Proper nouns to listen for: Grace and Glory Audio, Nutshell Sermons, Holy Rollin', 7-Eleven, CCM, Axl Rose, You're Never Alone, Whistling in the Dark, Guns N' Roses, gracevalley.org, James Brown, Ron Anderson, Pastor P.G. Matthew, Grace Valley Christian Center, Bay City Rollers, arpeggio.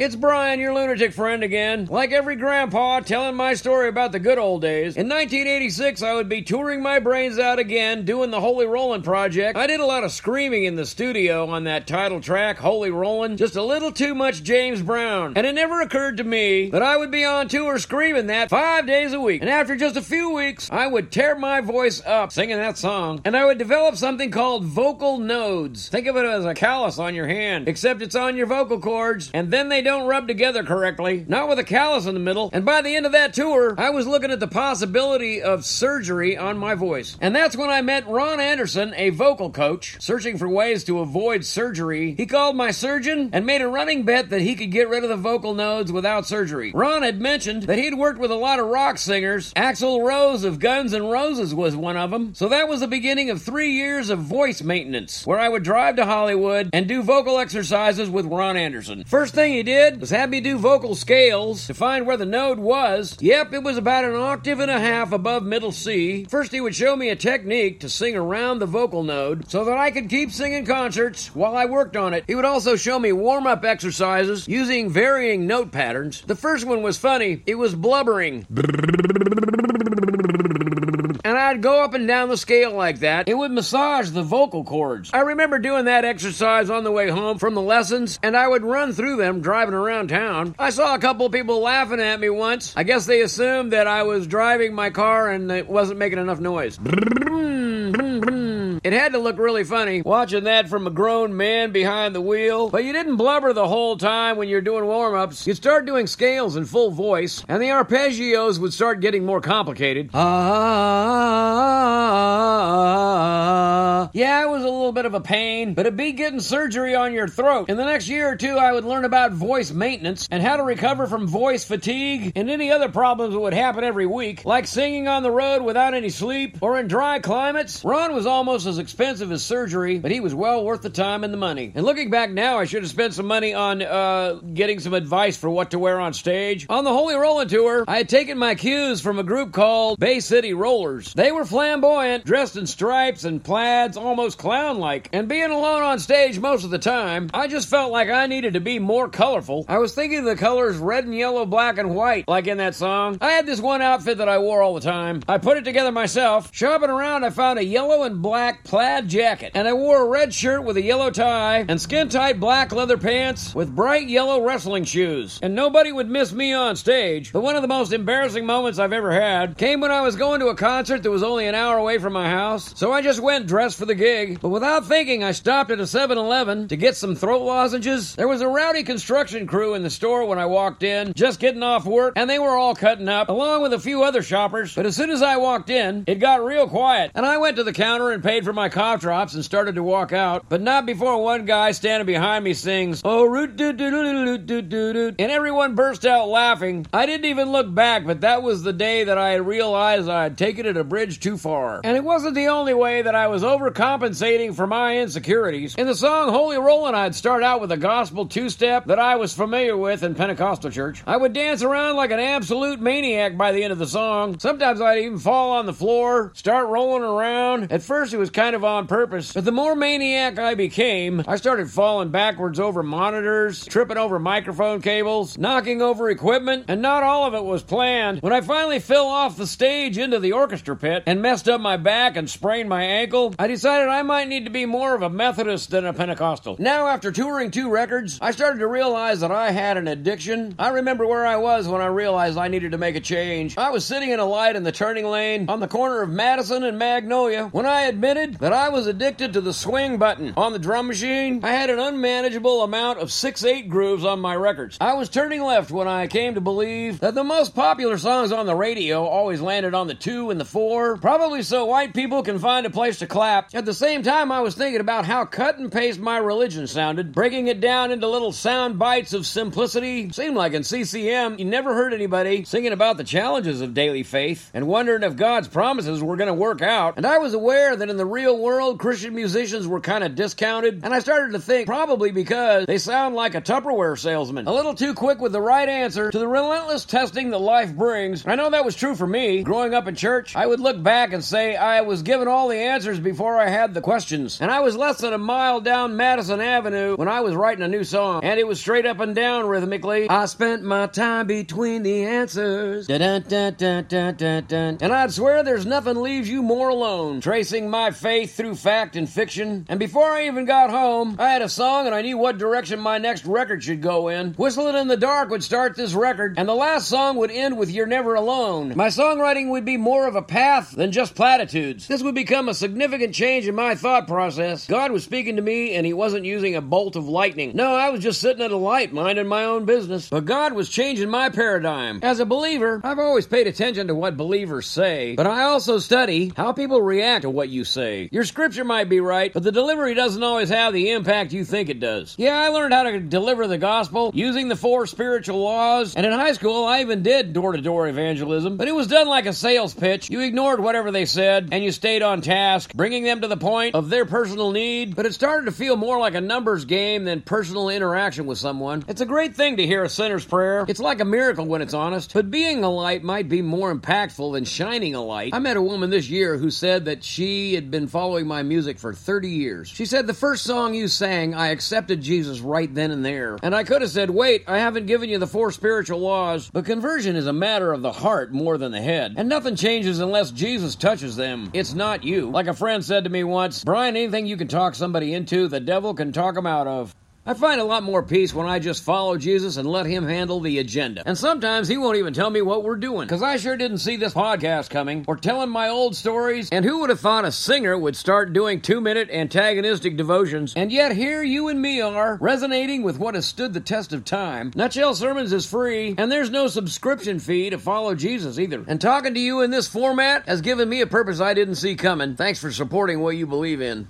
It's Brian, your lunatic friend again. Like every grandpa, telling my story about the good old days. In 1986, I would be touring my brains out again, doing the Holy Rollin' project. I did a lot of screaming in the studio on that title track, Holy Rollin'. Just a little too much James Brown. And it never occurred to me that I would be on tour screaming that 5 days a week. And after just a few weeks, I would tear my voice up singing that song. And I would develop something called vocal nodes. Think of it as a callus on your hand, except it's on your vocal cords, and then they don't rub together correctly, not with a callus in the middle. And by the end of that tour, I was looking at the possibility of surgery on my voice. And that's when I met Ron Anderson, a vocal coach, searching for ways to avoid surgery. He called my surgeon and made a running bet that he could get rid of the vocal nodes without surgery. Ron had mentioned that he'd worked with a lot of rock singers. Axl Rose of Guns N' Roses was one of them. So that was the beginning of 3 years of voice maintenance, where I would drive to Hollywood and do vocal exercises with Ron Anderson. First thing he did was have me do vocal scales to find where the node was. Yep, it was about an octave and a half above middle C. First, he would show me a technique to sing around the vocal node so that I could keep singing concerts while I worked on it. He would also show me warm-up exercises using varying note patterns. The first one was funny. It was blubbering. And I'd go up and down the scale like that. It would massage the vocal cords. I remember doing that exercise on the way home from the lessons, and I would run through them driving around town. I saw a couple of people laughing at me once. I guess they assumed that I was driving my car and it wasn't making enough noise. It had to look really funny, watching that from a grown man behind the wheel. But you didn't blubber the whole time when you're doing warm-ups. You'd start doing scales in full voice, and the arpeggios would start getting more complicated. Yeah, it was a little bit of a pain, but it'd be getting surgery on your throat. In the next year or two, I would learn about voice maintenance and how to recover from voice fatigue and any other problems that would happen every week, like singing on the road without any sleep or in dry climates. Ron was almost as expensive as surgery, but he was well worth the time and the money. And looking back now, I should have spent some money on getting some advice for what to wear on stage. On the Holy Rollin' Tour, I had taken my cues from a group called Bay City Rollers. They were flamboyant, dressed in stripes and plaids, almost clown-like. And being alone on stage most of the time, I just felt like I needed to be more colorful. I was thinking of the colors red and yellow, black and white, like in that song. I had this one outfit that I wore all the time. I put it together myself. Shopping around, I found a yellow and black plaid jacket, and I wore a red shirt with a yellow tie and skin-tight black leather pants with bright yellow wrestling shoes. And nobody would miss me on stage, but one of the most embarrassing moments I've ever had came when I was going to a concert that was only an hour away from my house, so I just went dressed for the gig. But without thinking, I stopped at a 7-Eleven to get some throat lozenges. There was a rowdy construction crew in the store when I walked in, just getting off work, and they were all cutting up, along with a few other shoppers. But as soon as I walked in, it got real quiet, and I went to the counter and paid for my cough drops and started to walk out, but not before one guy standing behind me sings, "Oh, root doo doo doo doo doo doo," and everyone burst out laughing. I didn't even look back, but that was the day that I realized I had taken it a bridge too far. And it wasn't the only way that I was overcompensating for my insecurities. In the song Holy Rollin', I'd start out with a gospel two-step that I was familiar with in Pentecostal church. I would dance around like an absolute maniac by the end of the song. Sometimes I'd even fall on the floor, start rolling around. At first it was kind of on purpose, but the more maniac I became, I started falling backwards over monitors, tripping over microphone cables, knocking over equipment, and not all of it was planned. When I finally fell off the stage into the orchestra pit and messed up my back and sprained my ankle, I decided I might need to be more of a Methodist than a Pentecostal. Now, after touring 2 records, I started to realize that I had an addiction. I remember where I was when I realized I needed to make a change. I was sitting in a light in the turning lane on the corner of Madison and Magnolia when I admitted that I was addicted to the swing button on the drum machine. I had an unmanageable amount of 6/8 grooves on my records. I was turning left when I came to believe that the most popular songs on the radio always landed on the 2 and the 4, probably so white people can find a place to clap. At the same time, I was thinking about how cut and paste my religion sounded, breaking it down into little sound bites of simplicity. Seemed like in CCM, you never heard anybody singing about the challenges of daily faith and wondering if God's promises were going to work out. And I was aware that in the real world, Christian musicians were kind of discounted, and I started to think probably because they sound like a Tupperware salesman, a little too quick with the right answer to the relentless testing that life brings. I know that was true for me. Growing up in church, I would look back and say I was given all the answers before I had the questions. And I was less than a mile down Madison Avenue when I was writing a new song, and it was straight up and down rhythmically. I spent my time between the answers. Da-da-da-da-da-da-da. And I'd swear there's nothing leaves you more alone, tracing my faith through fact and fiction. And before I even got home, I had a song and I knew what direction my next record should go in. Whistling in the Dark would start this record, and the last song would end with You're Never Alone. My songwriting would be more of a path than just platitudes. This would become a significant change in my thought process. God was speaking to me, and he wasn't using a bolt of lightning. No, I was just sitting at a light, minding my own business. But God was changing my paradigm. As a believer, I've always paid attention to what believers say, but I also study how people react to what you say. Your scripture might be right, but the delivery doesn't always have the impact you think it does. Yeah, I learned how to deliver the gospel using the 4 spiritual laws, and in high school, I even did door-to-door evangelism, but it was done like a sales pitch. You ignored whatever they said, and you stayed on task, bringing them to the point of their personal need, but it started to feel more like a numbers game than personal interaction with someone. It's a great thing to hear a sinner's prayer. It's like a miracle when it's honest, but being a light might be more impactful than shining a light. I met a woman this year who said that she had been following my music for 30 years. She said, "The first song you sang, I accepted Jesus right then and there." And I could have said, "Wait, I haven't given you the 4 spiritual laws," but conversion is a matter of the heart more than the head. And nothing changes unless Jesus touches them. It's not you. Like a friend said to me once, "Brian, anything you can talk somebody into, the devil can talk them out of." I find a lot more peace when I just follow Jesus and let him handle the agenda. And sometimes he won't even tell me what we're doing, because I sure didn't see this podcast coming, or telling my old stories, and who would have thought a singer would start doing 2-minute antagonistic devotions, and yet here you and me are, resonating with what has stood the test of time. Nutshell Sermons is free, and there's no subscription fee to follow Jesus either. And talking to you in this format has given me a purpose I didn't see coming. Thanks for supporting what you believe in.